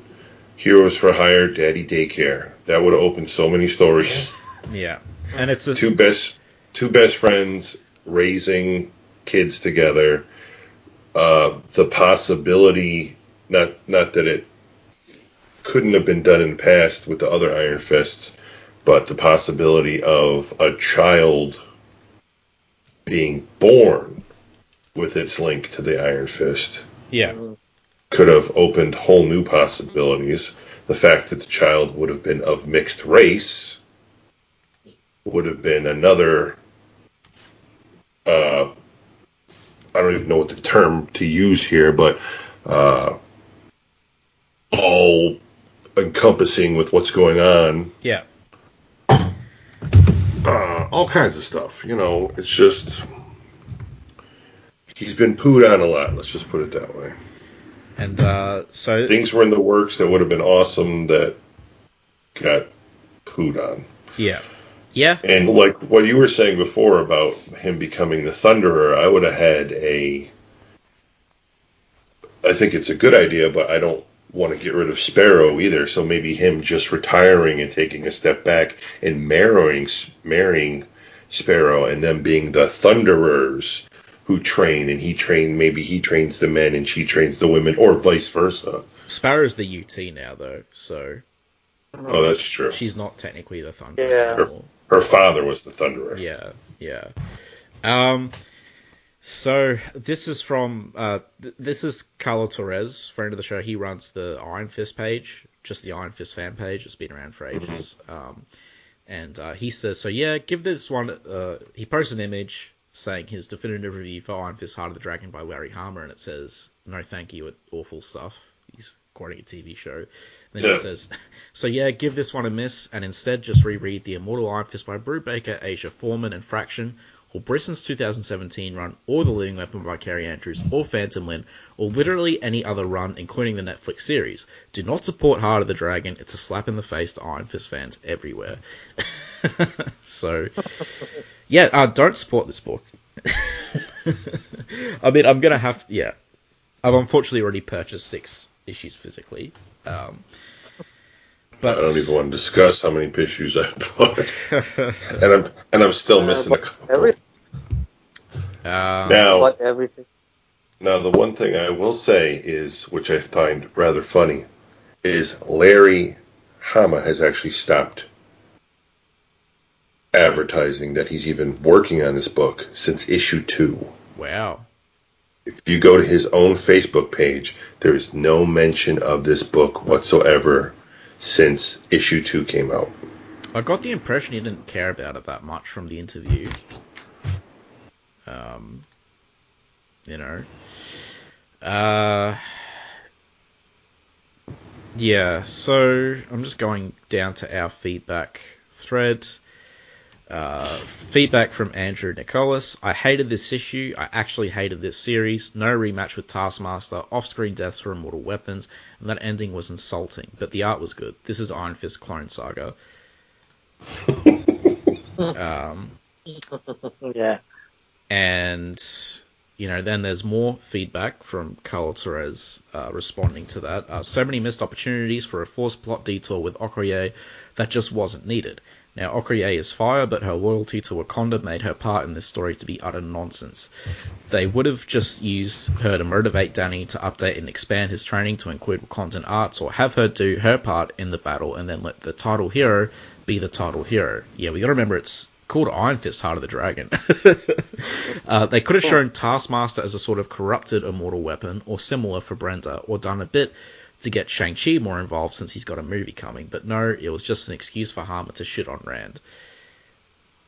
Heroes for Hire, Daddy Daycare. That would have opened so many stories. Yeah, and it's... Two best friends raising kids together. The possibility, not that it couldn't have been done in the past with the other Iron Fists, but the possibility of a child being born with its link to the Iron Fist. Yeah. Could have opened whole new possibilities. The fact that the child would have been of mixed race would have been another... I don't even know what the term to use here, but all encompassing with what's going on. Yeah. All kinds of stuff. You know, it's just... he's been pooed on a lot, let's just put it that way. And so... things were in the works that would have been awesome that got pooed on. Yeah. Yeah. And like what you were saying before about him becoming the Thunderer, I would have had I think it's a good idea, but I don't want to get rid of Sparrow either, so maybe him just retiring and taking a step back and marrying Sparrow and them being the Thunderers who train, and maybe he trains the men and she trains the women, or vice versa. Sparrow's the UT now though, so... oh, that's true. She's not technically the Thunderer. Yeah. Her father was the Thunderer. Yeah, yeah. So this is from this is Carlo Torres, friend of the show. He runs the Iron Fist page, just the Iron Fist fan page. It's been around for ages. Mm-hmm. And he says, so yeah, give this one. He posts an image saying his definitive review for Iron Fist Heart of the Dragon by Larry Hama, and it says, "No, thank you. It's awful stuff." He's quoting a TV show. Then he says, so yeah, give this one a miss, and instead just reread The Immortal Iron Fist by Brubaker, Asia Foreman, and Fraction, or Brisson's 2017 run, or The Living Weapon by Kerry Andrews, or Phantom Lynn, or literally any other run, including the Netflix series. Do not support Heart of the Dragon. It's a slap in the face to Iron Fist fans everywhere. So, yeah, don't support this book. I mean, I'm going to have... yeah. I've unfortunately already purchased 6 issues physically. But I don't even want to discuss how many issues I've bought, and I'm still missing a couple. Now the one thing I will say is, which I find rather funny, is Larry Hama has actually stopped advertising that he's even working on this book since issue 2. Wow. If you go to his own Facebook page, there is no mention of this book whatsoever since issue 2 came out. I got the impression he didn't care about it that much from the interview. Yeah, so I'm just going down to our feedback thread. Feedback from Andrew Nicholas. I hated this issue. I actually hated this series. No rematch with Taskmaster. Off-screen deaths for immortal weapons. And that ending was insulting. But the art was good. This is Iron Fist Clone Saga. Yeah. And, you know, then there's more feedback from Carl Torres responding to that. So many missed opportunities for a forced plot detour with Okoye that just wasn't needed. Now, Okoye is fire, but her loyalty to Wakanda made her part in this story to be utter nonsense. They would have just used her to motivate Danny to update and expand his training to include Wakandan arts, or have her do her part in the battle and then let the title hero be the title hero. Yeah, we got to remember it's called Iron Fist Heart of the Dragon. They could have shown Taskmaster as a sort of corrupted immortal weapon, or similar for Brenda, or done a bit to get Shang-Chi more involved since he's got a movie coming. But no, it was just an excuse for Hama to shit on Rand.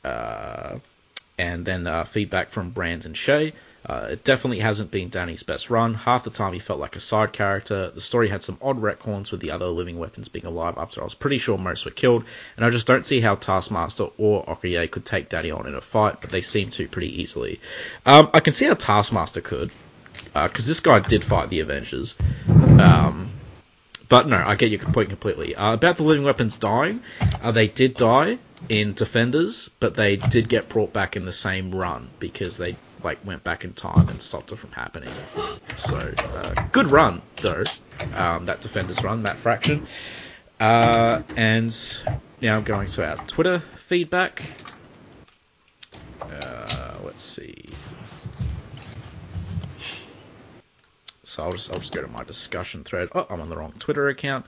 And then feedback from Brandon Shea. It definitely hasn't been Danny's best run. Half the time he felt like a side character. The story had some odd retcons with the other living weapons being alive after I was pretty sure most were killed. And I just don't see how Taskmaster or Okoye could take Danny on in a fight, but they seem to pretty easily. I can see how Taskmaster could, because this guy did fight the Avengers. But no, I get your point completely. About the living weapons dying, they did die in Defenders, but they did get brought back in the same run because they went back in time and stopped it from happening. So, good run, though, that Defenders run, that Fraction. And now I'm going to our Twitter feedback. Let's see. So I'll just go to my discussion thread. Oh, I'm on the wrong Twitter account.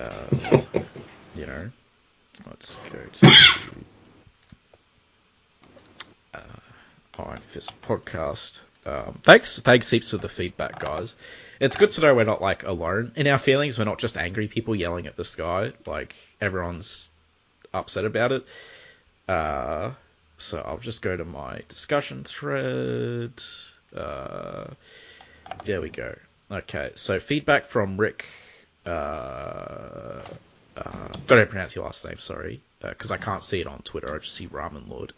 You know, let's go to Iron Fist podcast. Thanks heaps for the feedback, guys. It's good to know we're not alone in our feelings. We're not just angry people yelling at this guy. Everyone's upset about it. So I'll just go to my discussion thread. There we go. Okay, so feedback from Rick. Don't know how to pronounce your last name, sorry, because I can't see it on Twitter. I just see Ramen Lord.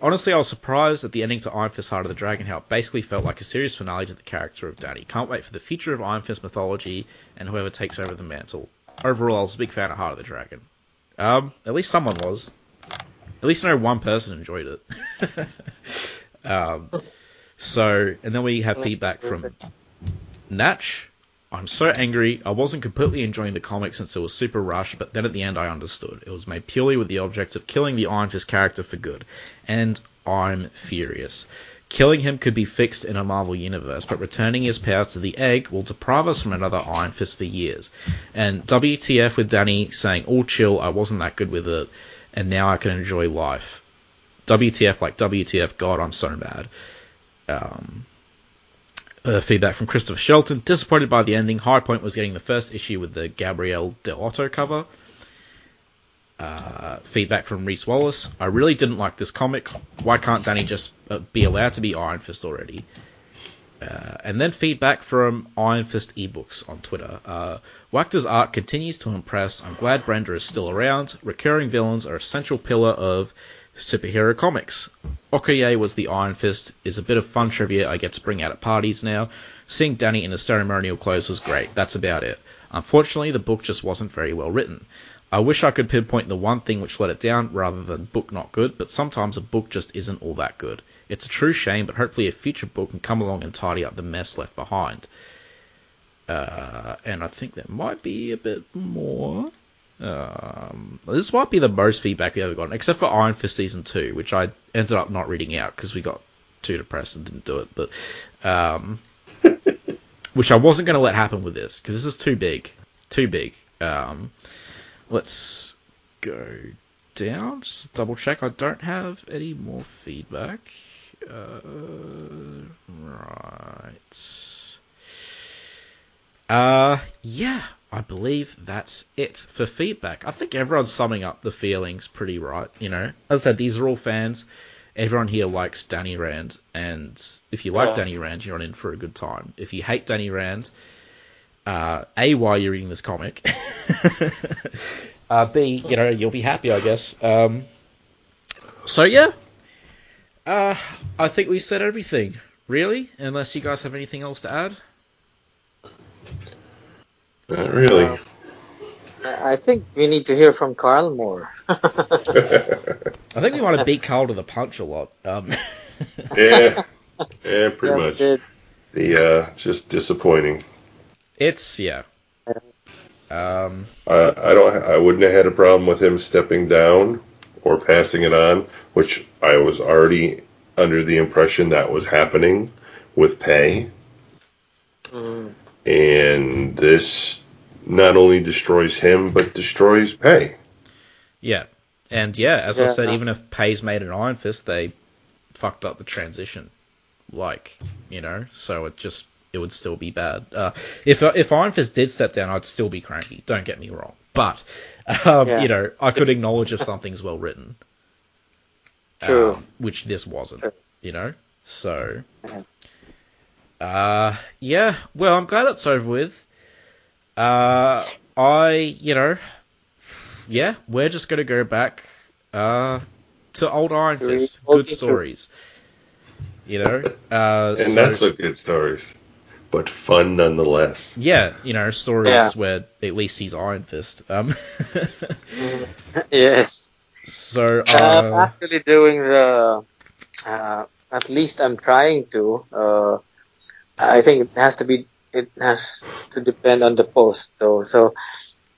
Honestly, I was surprised at the ending to Iron Fist Heart of the Dragon, how it basically felt like a series finale to the character of Danny. Can't wait for the future of Iron Fist mythology and whoever takes over the mantle. Overall, I was a big fan of Heart of the Dragon. At least someone was. At least I know one person enjoyed it. So, and then we have feedback from Natch. I'm so angry. I wasn't completely enjoying the comic since it was super rushed, but then at the end I understood. It was made purely with the object of killing the Iron Fist character for good. And I'm furious. Killing him could be fixed in a Marvel universe, but returning his power to the egg will deprive us from another Iron Fist for years. And WTF with Danny saying, all chill, I wasn't that good with it, and now I can enjoy life. WTF, WTF, God, I'm so mad. Feedback from Christopher Shelton. Disappointed by the ending. High point was getting the first issue with the Gabrielle Del Otto cover. Feedback from Reese Wallace. I really didn't like this comic. Why can't Danny just be allowed to be Iron Fist already? And then feedback from Iron Fist ebooks on Twitter. Wachter's art continues to impress. I'm glad Brenda is still around. Recurring villains are an essential pillar of superhero comics. Okoye was the Iron Fist is a bit of fun trivia I get to bring out at parties now. Seeing Danny in his ceremonial clothes was great. That's about it. Unfortunately, the book just wasn't very well written. I wish I could pinpoint the one thing which let it down rather than book not good, but sometimes a book just isn't all that good. It's a true shame, but hopefully a future book can come along and tidy up the mess left behind. And I think there might be a bit more. This might be the most feedback we've ever gotten, except for Iron Fist Season 2, which I ended up not reading out because we got too depressed and didn't do it, but which I wasn't going to let happen with this, because this is too big. Let's go down. Just double check. I don't have any more feedback. Right. Yeah, I believe that's it for feedback. I think everyone's summing up the feelings pretty right, you know. As I said, these are all fans. Everyone here likes Danny Rand, and if you like Danny Rand, you're in for a good time. If you hate Danny Rand, A, why you're reading this comic, B, you know, you'll be happy, I guess. So yeah, I think we said everything, really, unless you guys have anything else to add. Not really. I think we need to hear from Carl more. I think we want to beat Carl to the punch a lot. Yeah, pretty much. Just disappointing. It's yeah. I wouldn't have had a problem with him stepping down or passing it on, which I was already under the impression that was happening with Pei. Mm. And this not only destroys him, but destroys Pei. Yeah. And yeah, as I said, even if Pei's made an Iron Fist, they fucked up the transition. Like, you know, so it would still be bad. If Iron Fist did step down, I'd still be cranky. Don't get me wrong. But, you know, I could acknowledge if something's well written. True. Which this wasn't, you know? So, yeah. Well, I'm glad that's over with. We're just going to go back to old Iron Fist. Good stories. You know? And not so good stories, but fun nonetheless. Yeah, you know, stories where at least he's Iron Fist. Yes. So, I'm actually doing the... at least I'm trying to. I think it has to be... It has to depend on the post, though. So,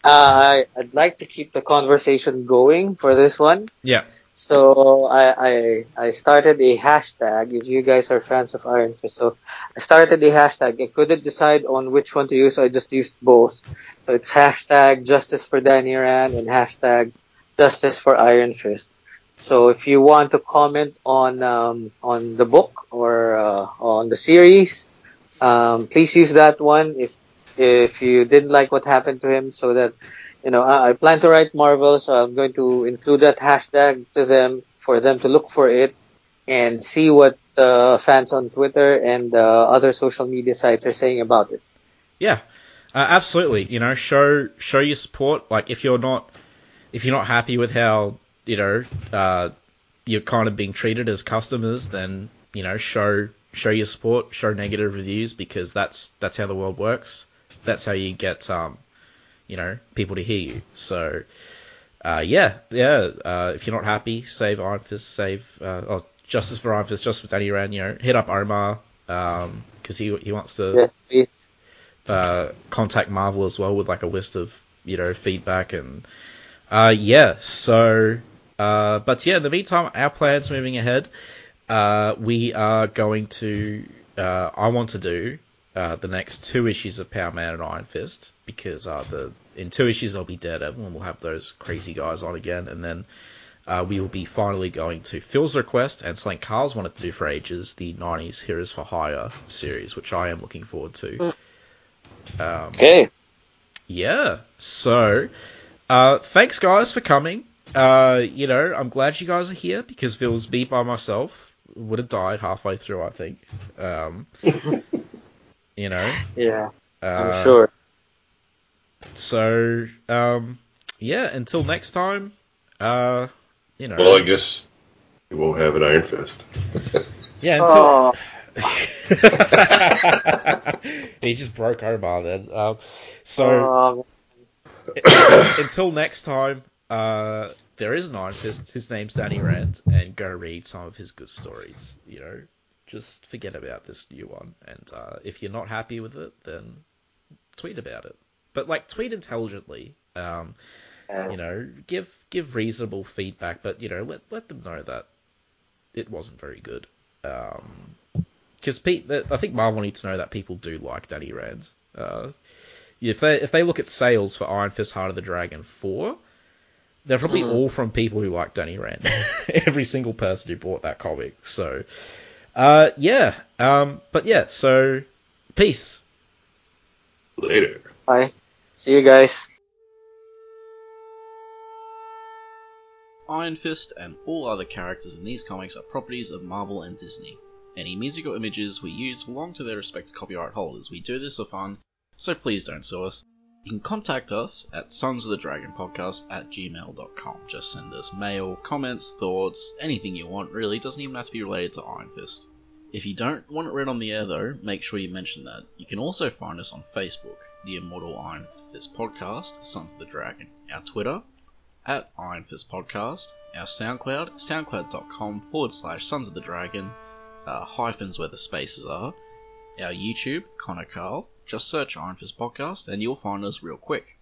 I'd like to keep the conversation going for this one. Yeah. So, I started a hashtag, if you guys are fans of Iron Fist. So, I started a hashtag. I couldn't decide on which one to use, so I just used both. So, it's hashtag Justice for Danny Rand and hashtag Justice for Iron Fist. So, if you want to comment on the book or on the series... please use that one if you didn't like what happened to him, so that, you know, I plan to write Marvel, so I'm going to include that hashtag to them for them to look for it and see what fans on Twitter and other social media sites are saying about it. Yeah, absolutely. You know, show your support. Like, if you're not happy with how, you know, you're kind of being treated as customers, then, you know, show your support, show negative reviews, because that's how the world works. That's how you get, you know, people to hear you. So, if you're not happy, save Iron Fist, Justice for Iron Fist, Justice for Danny Rand, you know, hit up Omar, because he wants to contact Marvel as well with, like, a list of, you know, feedback and, but yeah, in the meantime, our plan's moving ahead. We are going to... I want to do the next 2 issues of Power Man and Iron Fist, because in 2 issues I'll be Daredevil, and we'll have those crazy guys on again, and then we will be finally going to Phil's request, and something Carl's wanted to do for ages, the 90s Heroes for Hire series, which I am looking forward to. Okay. Yeah. So, thanks, guys, for coming. You know, I'm glad you guys are here, because if it was me by myself... would have died halfway through, I think. You know. Yeah, I'm sure. So, yeah, until next time, you know. Well, I guess we won't have an Iron Fist. Yeah, until... He just broke Omar then. Until next time, there is an Iron Fist. His name's Danny Rand, and go read some of his good stories. You know, just forget about this new one. And if you're not happy with it, then tweet about it. But, like, tweet intelligently. You know, give reasonable feedback, but, you know, let them know that it wasn't very good. Because I think Marvel needs to know that people do like Danny Rand. If they look at sales for Iron Fist Heart of the Dragon 4. They're probably all from people who like Danny Rand. Every single person who bought that comic. So, yeah. But yeah, so, peace. Later. Bye. See you guys. Iron Fist and all other characters in these comics are properties of Marvel and Disney. Any music or images we use belong to their respective copyright holders. We do this for fun, so please don't sue us. You can contact us at sonsofthedragonpodcast@gmail.com. Just send us mail, comments, thoughts, anything you want really. It doesn't even have to be related to Iron Fist. If you don't want it read on the air though, make sure you mention that. You can also find us on Facebook, the Immortal Iron Fist Podcast, Sons of the Dragon. Our Twitter, at Iron Fist Podcast. Our SoundCloud, soundcloud.com/Sons of the Dragon. Hyphens where the spaces are. Our YouTube, Connor Carl. Just search Iron Fist Podcast and you'll find us real quick.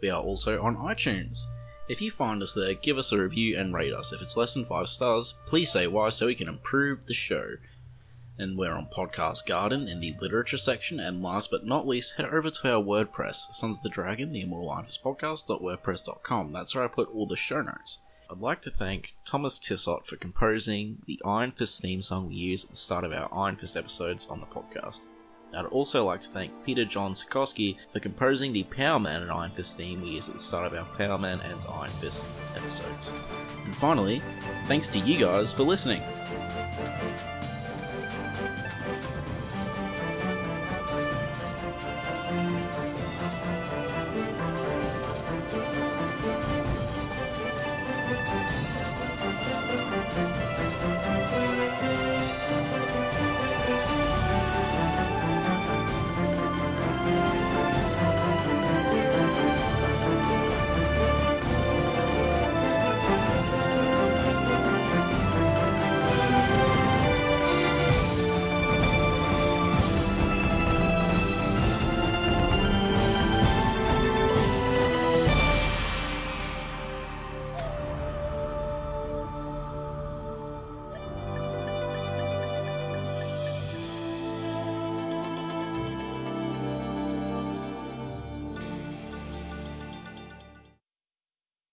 We are also on iTunes. If you find us there, give us a review and rate us. If it's less than 5 stars, please say why so we can improve the show. And we're on Podcast Garden in the literature section. And last but not least, head over to our WordPress, Sons of the Dragon, the Immortal Iron Fist Podcast.wordpress.com. That's where I put all the show notes. I'd like to thank Thomas Tissot for composing the Iron Fist theme song we use at the start of our Iron Fist episodes on the podcast. I'd also like to thank Peter John Sikorsky for composing the Power Man and Iron Fist theme we use at the start of our Power Man and Iron Fist episodes. And finally, thanks to you guys for listening.